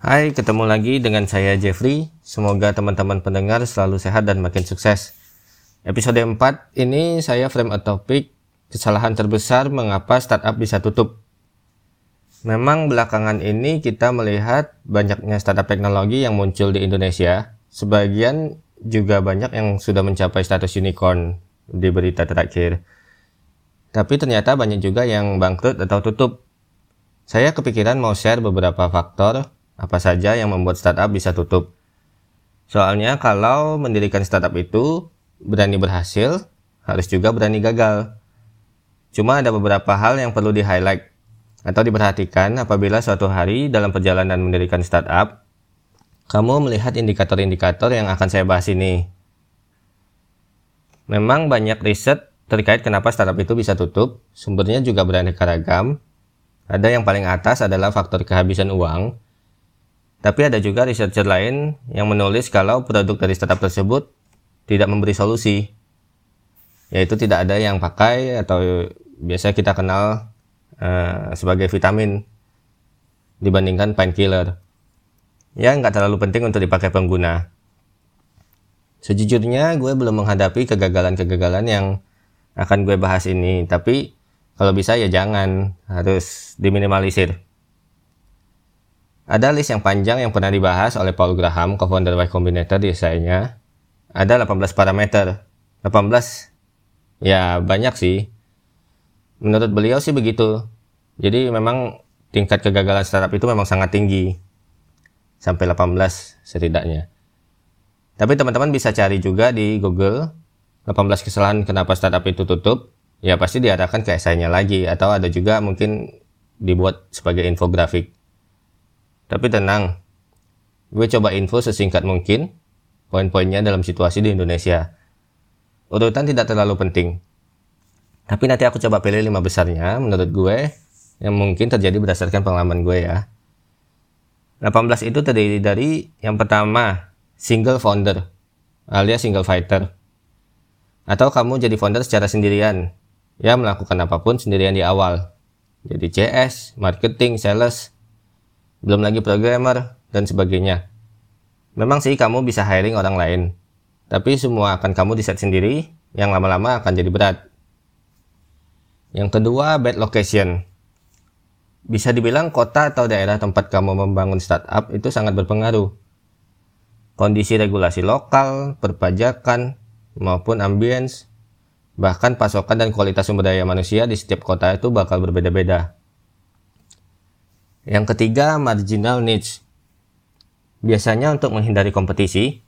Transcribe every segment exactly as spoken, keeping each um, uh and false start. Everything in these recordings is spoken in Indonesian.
Hai, ketemu lagi dengan saya Jeffrey. Semoga teman-teman pendengar selalu sehat dan makin sukses. Episode empat ini saya frame a topic, kesalahan terbesar mengapa startup bisa tutup. Memang belakangan ini kita melihat banyaknya startup teknologi yang muncul di Indonesia. Sebagian juga banyak yang sudah mencapai status unicorn di berita terakhir. Tapi ternyata banyak juga yang bangkrut atau tutup. Saya kepikiran mau share beberapa faktor apa saja yang membuat startup bisa tutup. Soalnya kalau mendirikan startup itu berani berhasil, harus juga berani gagal. Cuma ada beberapa hal yang perlu di-highlight atau diperhatikan apabila suatu hari dalam perjalanan mendirikan startup, kamu melihat indikator-indikator yang akan saya bahas ini. Memang banyak riset terkait kenapa startup itu bisa tutup, sumbernya juga beraneka ragam. Ada yang paling atas adalah faktor kehabisan uang, tapi ada juga researcher lain yang menulis kalau produk dari startup tersebut tidak memberi solusi, yaitu tidak ada yang pakai atau biasa kita kenal uh, sebagai vitamin dibandingkan painkiller. Ya, nggak terlalu penting untuk dipakai pengguna. Sejujurnya gue belum menghadapi kegagalan-kegagalan yang akan gue bahas ini, tapi kalau bisa ya jangan, harus diminimalisir. Ada list yang panjang yang pernah dibahas oleh Paul Graham, co-founder Y Combinator, di esainya. Ada delapan belas parameter. delapan belas? Ya, banyak sih. Menurut beliau sih begitu. Jadi memang tingkat kegagalan startup itu memang sangat tinggi. Sampai delapan belas setidaknya. Tapi teman-teman bisa cari juga di Google. delapan belas kesalahan kenapa startup itu tutup. Ya, pasti diarahkan ke esainya lagi. Atau ada juga mungkin dibuat sebagai infografik. Tapi tenang, gue coba info sesingkat mungkin poin-poinnya dalam situasi di Indonesia. Urutan tidak terlalu penting. Tapi nanti aku coba pilih lima besarnya menurut gue yang mungkin terjadi berdasarkan pengalaman gue ya. delapan belas itu terdiri dari yang pertama, single founder alias single fighter. Atau kamu jadi founder secara sendirian. Ya, melakukan apapun sendirian di awal. Jadi C S, marketing, sales, belum lagi programmer, dan sebagainya. Memang sih kamu bisa hiring orang lain, tapi semua akan kamu di-set sendiri, yang lama-lama akan jadi berat. Yang kedua, bad location. Bisa dibilang kota atau daerah tempat kamu membangun startup itu sangat berpengaruh. Kondisi regulasi lokal, perpajakan, maupun ambience, bahkan pasokan dan kualitas sumber daya manusia di setiap kota itu bakal berbeda-beda. Yang ketiga, marginal niche. Biasanya untuk menghindari kompetisi,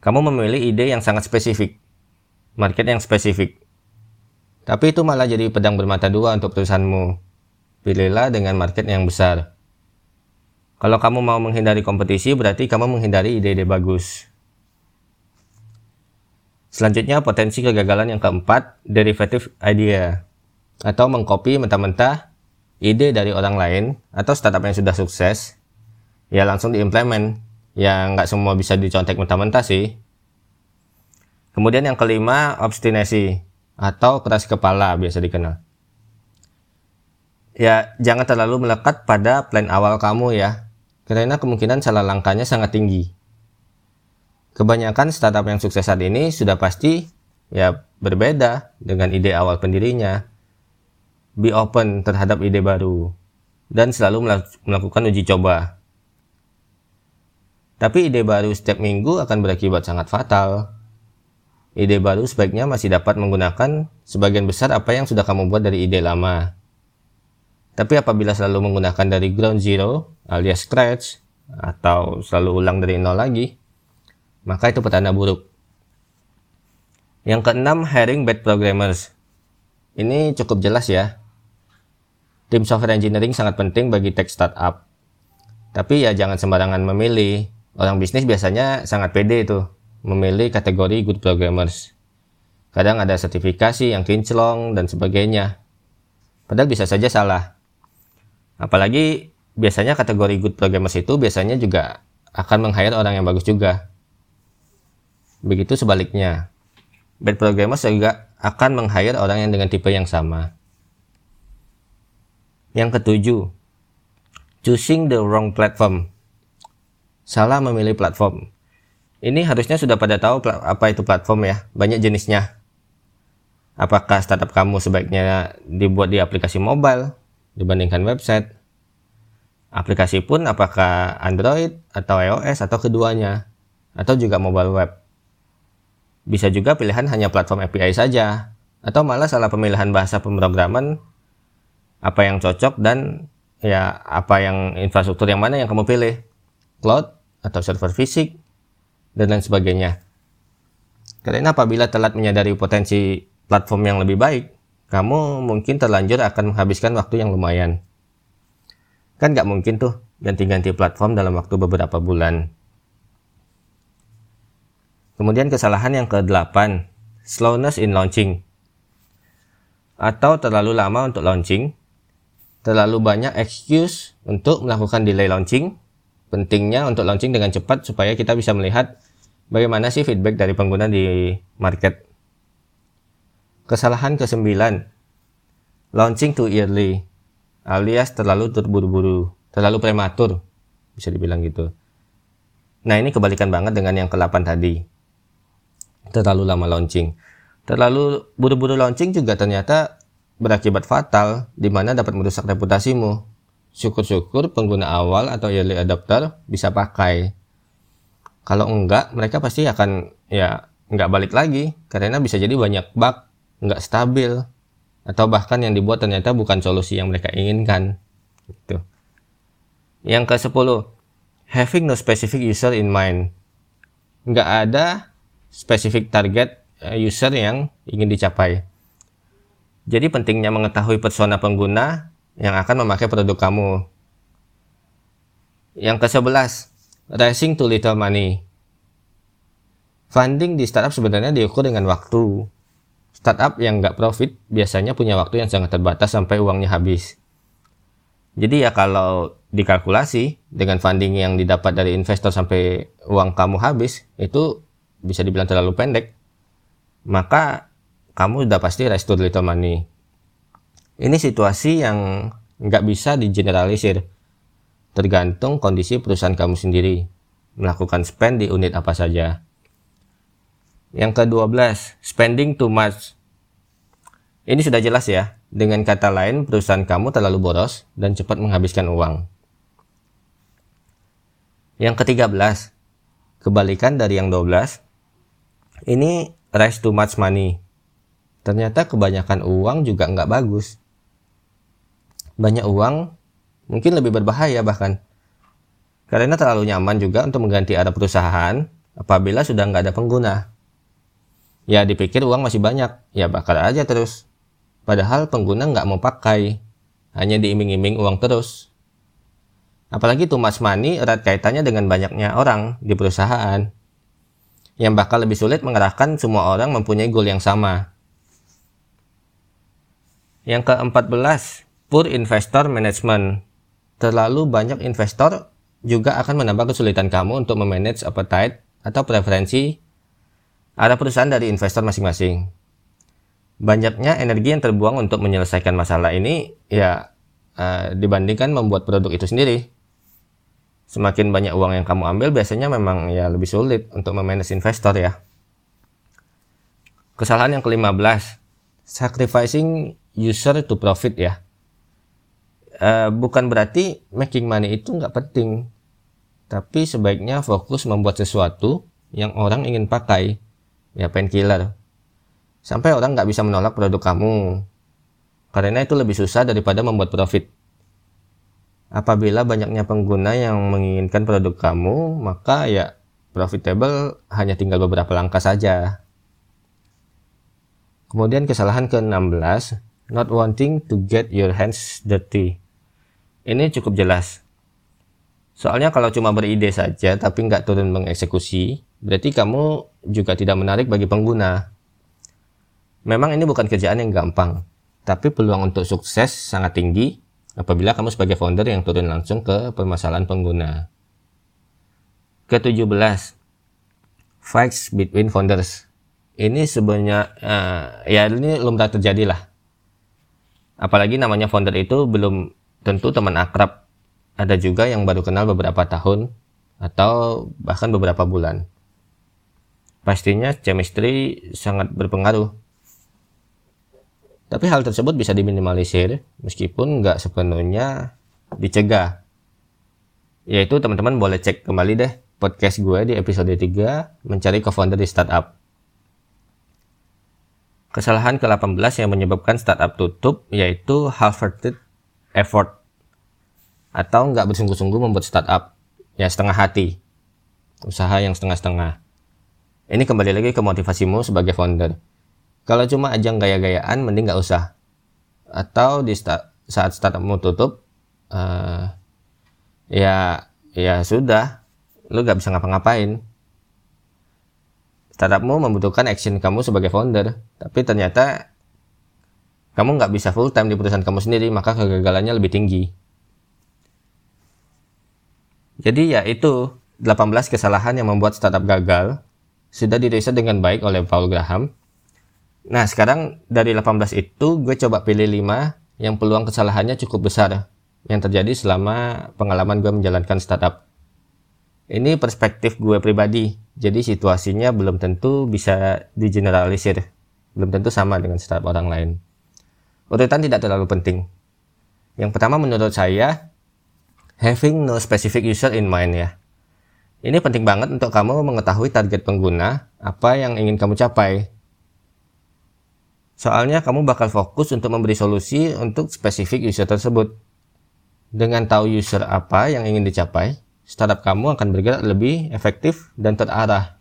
kamu memilih ide yang sangat spesifik, market yang spesifik. Tapi itu malah jadi pedang bermata dua untuk perusahaanmu. Pilihlah dengan market yang besar. Kalau kamu mau menghindari kompetisi, berarti kamu menghindari ide-ide bagus. Selanjutnya, potensi kegagalan yang keempat, derivative idea. Atau mengcopy mentah-mentah ide dari orang lain atau startup yang sudah sukses, ya langsung diimplement. Ya nggak semua bisa dicontek mentah-mentah sih. Kemudian yang kelima, obstinasi atau keras kepala biasa dikenal. Ya jangan terlalu melekat pada plan awal kamu ya, karena kemungkinan salah langkahnya sangat tinggi. Kebanyakan startup yang sukses saat ini sudah pasti ya berbeda dengan ide awal pendirinya. Be open terhadap ide baru, dan selalu melakukan uji coba. Tapi ide baru setiap minggu akan berakibat sangat fatal. Ide baru sebaiknya masih dapat menggunakan sebagian besar apa yang sudah kamu buat dari ide lama. Tapi apabila selalu menggunakan dari ground zero alias scratch, atau selalu ulang dari nol lagi, maka itu pertanda buruk. Yang keenam, hiring bad programmers. Ini cukup jelas ya. Tim software engineering sangat penting bagi tech startup. Tapi ya jangan sembarangan memilih. Orang bisnis biasanya sangat pede itu memilih kategori good programmers. Kadang ada sertifikasi yang kinclong dan sebagainya. Padahal bisa saja salah. Apalagi biasanya kategori good programmers itu biasanya juga akan meng-hire orang yang bagus juga. Begitu sebaliknya, bad programmers juga akan meng-hire orang yang dengan tipe yang sama. Yang ketujuh, choosing the wrong platform. Salah memilih platform. Ini harusnya sudah pada tahu apa itu platform ya, banyak jenisnya. Apakah startup kamu sebaiknya dibuat di aplikasi mobile dibandingkan website? Aplikasi pun apakah Android atau iOS atau keduanya? Atau juga mobile web? Bisa juga pilihan hanya platform A P I saja. Atau malah salah pemilihan bahasa pemrograman, apa yang cocok dan ya apa yang infrastruktur yang mana yang kamu pilih? Cloud atau server fisik dan lain sebagainya. Karena apabila telat menyadari potensi platform yang lebih baik, kamu mungkin terlanjur akan menghabiskan waktu yang lumayan. Kan nggak mungkin tuh ganti-ganti platform dalam waktu beberapa bulan. Kemudian kesalahan yang kedelapan, slowness in launching. Atau terlalu lama untuk launching, terlalu banyak excuse untuk melakukan delay launching. Pentingnya untuk launching dengan cepat supaya kita bisa melihat bagaimana sih feedback dari pengguna di market. Kesalahan kesembilan, launching too early, alias terlalu terburu-buru, terlalu prematur, bisa dibilang gitu. Nah ini kebalikan banget dengan yang kedelapan tadi, terlalu lama launching. Terlalu buru-buru launching juga ternyata berakibat fatal, di mana dapat merusak reputasimu. Syukur-syukur pengguna awal atau early adopter bisa pakai. Kalau enggak, mereka pasti akan ya enggak balik lagi, karena bisa jadi banyak bug, nggak stabil, atau bahkan yang dibuat ternyata bukan solusi yang mereka inginkan. Gitu. Yang kesepuluh, having no specific user in mind. Nggak ada specific target user yang ingin dicapai. Jadi pentingnya mengetahui persona pengguna yang akan memakai produk kamu. Yang kesebelas, raising too little money. Funding di startup sebenarnya diukur dengan waktu. Startup yang nggak profit biasanya punya waktu yang sangat terbatas sampai uangnya habis. Jadi ya kalau dikalkulasi dengan funding yang didapat dari investor sampai uang kamu habis, itu bisa dibilang terlalu pendek. Maka kamu sudah pasti raise too little money. Ini situasi yang nggak bisa digeneralisir. Tergantung kondisi perusahaan kamu sendiri. Melakukan spend di unit apa saja. Yang kedua belas, spending too much. Ini sudah jelas ya, dengan kata lain perusahaan kamu terlalu boros dan cepat menghabiskan uang. Yang ketiga belas, kebalikan dari yang dua belas, ini raise too much money. Ternyata kebanyakan uang juga nggak bagus. Banyak uang mungkin lebih berbahaya bahkan. Karena terlalu nyaman juga untuk mengganti arah perusahaan apabila sudah nggak ada pengguna. Ya dipikir uang masih banyak, ya bakar aja terus. Padahal pengguna nggak mau pakai, hanya diiming-iming uang terus. Apalagi too much money erat kaitannya dengan banyaknya orang di perusahaan. Yang bakal lebih sulit mengerahkan semua orang mempunyai goal yang sama. Yang keempat belas, poor investor management. Terlalu banyak investor juga akan menambah kesulitan kamu untuk memanage appetite atau preferensi arah perusahaan dari investor masing-masing. Banyaknya energi yang terbuang untuk menyelesaikan masalah ini ya eh, dibandingkan membuat produk itu sendiri. Semakin banyak uang yang kamu ambil biasanya memang ya lebih sulit untuk memanage investor ya. Kesalahan yang kelima belas, sacrificing user to profit ya. Eh, bukan berarti making money itu nggak penting. Tapi sebaiknya fokus membuat sesuatu yang orang ingin pakai. Ya painkiller, sampai orang nggak bisa menolak produk kamu, karena itu lebih susah daripada membuat profit. Apabila banyaknya pengguna yang menginginkan produk kamu, maka ya profitable hanya tinggal beberapa langkah saja. Kemudian kesalahan ke enam belas, not wanting to get your hands dirty. Ini cukup jelas. Soalnya kalau cuma beride saja tapi nggak turun mengeksekusi, berarti kamu juga tidak menarik bagi pengguna. Memang ini bukan kerjaan yang gampang, tapi peluang untuk sukses sangat tinggi apabila kamu sebagai founder yang turun langsung ke permasalahan pengguna. Ketujuh belas, fights between founders. Ini sebenarnya uh, ya ini lumrah terjadi lah. Apalagi namanya founder itu belum tentu teman akrab. Ada juga yang baru kenal beberapa tahun atau bahkan beberapa bulan. Pastinya chemistry sangat berpengaruh. Tapi hal tersebut bisa diminimalisir meskipun nggak sepenuhnya dicegah. Yaitu teman-teman boleh cek kembali deh podcast gue di episode tiga mencari co-founder di startup. Kesalahan ke delapan belas yang menyebabkan startup tutup yaitu half-hearted effort atau nggak bersungguh-sungguh membuat startup. Ya setengah hati, usaha yang setengah-setengah. Ini kembali lagi ke motivasimu sebagai founder. Kalau cuma ajang gaya-gayaan, mending nggak usah. Atau di start, saat startupmu tutup, uh, ya ya sudah, lu nggak bisa ngapa-ngapain. Startupmu membutuhkan action kamu sebagai founder, tapi ternyata kamu nggak bisa full time di perusahaan kamu sendiri, maka kegagalannya lebih tinggi. Jadi ya itu, delapan belas kesalahan yang membuat startup gagal. Sudah diriset dengan baik oleh Paul Graham. Nah sekarang dari delapan belas itu gue coba pilih lima yang peluang kesalahannya cukup besar yang terjadi selama pengalaman gue menjalankan startup. Ini perspektif gue pribadi, jadi situasinya belum tentu bisa digeneralisir, belum tentu sama dengan startup orang lain. Urutan tidak terlalu penting. Yang pertama menurut saya, having no specific user in mind ya. Ini penting banget untuk kamu mengetahui target pengguna, apa yang ingin kamu capai. Soalnya kamu bakal fokus untuk memberi solusi untuk spesifik user tersebut. Dengan tahu user apa yang ingin dicapai, startup kamu akan bergerak lebih efektif dan terarah.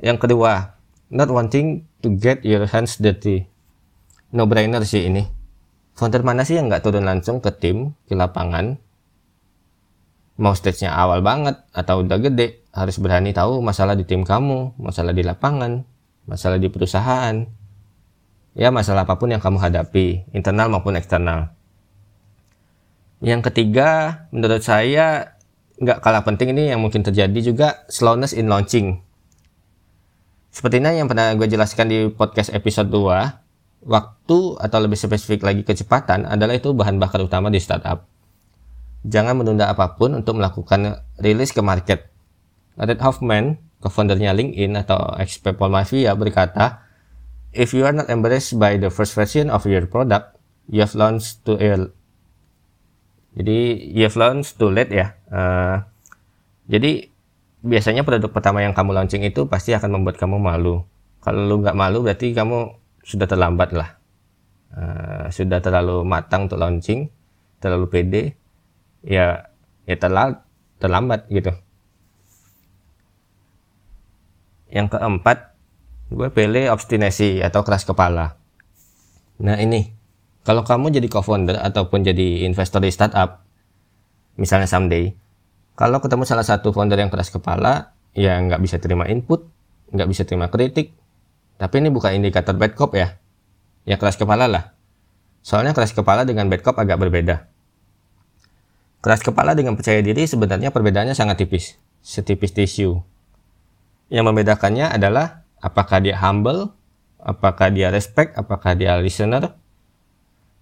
Yang kedua, not wanting to get your hands dirty. No-brainer sih ini. Founder mana sih yang nggak turun langsung ke tim, ke lapangan? Mau stage-nya awal banget atau udah gede, harus berani tahu masalah di tim kamu, masalah di lapangan, masalah di perusahaan. Ya, masalah apapun yang kamu hadapi, internal maupun eksternal. Yang ketiga, menurut saya nggak kalah penting ini yang mungkin terjadi juga, slowness in launching. Sepertinya yang pernah gue jelaskan di podcast episode dua, waktu atau lebih spesifik lagi kecepatan adalah itu bahan bakar utama di startup. Jangan menunda apapun untuk melakukan rilis ke market. Reid Hoffman, co-foundernya LinkedIn atau ex-Paypal Mafia berkata, "If you are not embraced by the first version of your product, you have launched too early." Jadi, you have launched too late ya. Uh, jadi, biasanya produk pertama yang kamu launching itu pasti akan membuat kamu malu. Kalau lu nggak malu, berarti kamu sudah terlambat lah. Uh, sudah terlalu matang untuk launching, terlalu pede. Ya, ya terla- terlambat gitu. Yang keempat, gue pilih obstinasi atau keras kepala. Nah ini, kalau kamu jadi co-founder ataupun jadi investor di startup, misalnya someday, kalau ketemu salah satu founder yang keras kepala, ya nggak bisa terima input, nggak bisa terima kritik. Tapi ini bukan indikator bad cop ya. Ya keras kepala lah. Soalnya keras kepala dengan bad cop agak berbeda. Keras kepala dengan percaya diri sebenarnya perbedaannya sangat tipis, setipis tisu. Yang membedakannya adalah apakah dia humble, apakah dia respect, apakah dia listener,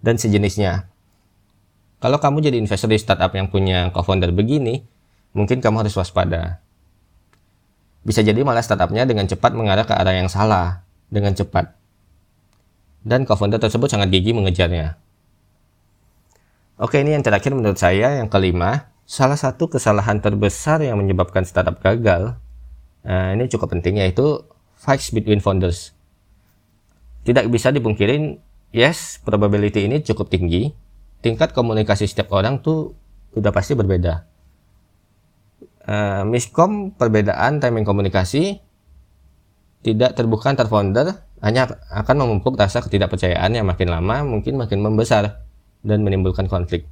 dan sejenisnya. Kalau kamu jadi investor di startup yang punya co-founder begini, mungkin kamu harus waspada. Bisa jadi malah startupnya dengan cepat mengarah ke arah yang salah, dengan cepat. Dan co-founder tersebut sangat gigih mengejarnya. Oke, ini yang terakhir menurut saya, yang kelima. Salah satu kesalahan terbesar yang menyebabkan startup gagal, eh, ini cukup penting, yaitu fights between founders. Tidak bisa dipungkirin, yes, probability ini cukup tinggi. Tingkat komunikasi setiap orang tuh udah pasti berbeda. Eh, miskom, perbedaan timing komunikasi, tidak terbuka antar founder, hanya akan memupuk rasa ketidakpercayaan yang makin lama mungkin makin membesar dan menimbulkan konflik.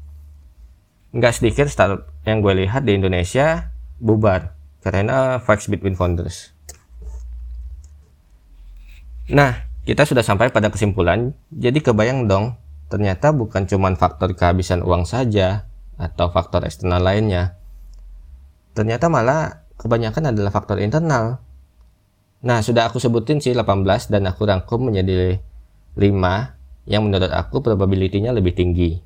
Nggak sedikit startup yang gue lihat di Indonesia bubar karena fights between founders. Nah, kita sudah sampai pada kesimpulan, jadi kebayang dong Ternyata bukan cuma faktor kehabisan uang saja atau faktor eksternal lainnya. Ternyata malah kebanyakan adalah faktor internal. Nah, sudah aku sebutin sih delapan belas dan aku rangkum menjadi lima yang menurut aku probability-nya lebih tinggi.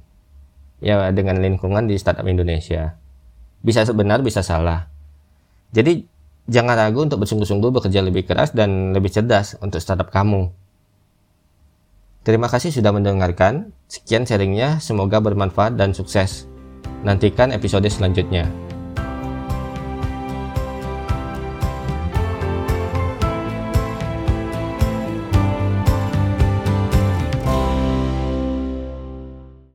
Ya, dengan lingkungan di startup Indonesia. Bisa benar, bisa salah. Jadi, jangan ragu untuk bersungguh-sungguh bekerja lebih keras dan lebih cerdas untuk startup kamu. Terima kasih sudah mendengarkan. Sekian sharingnya, semoga bermanfaat dan sukses. Nantikan episode selanjutnya.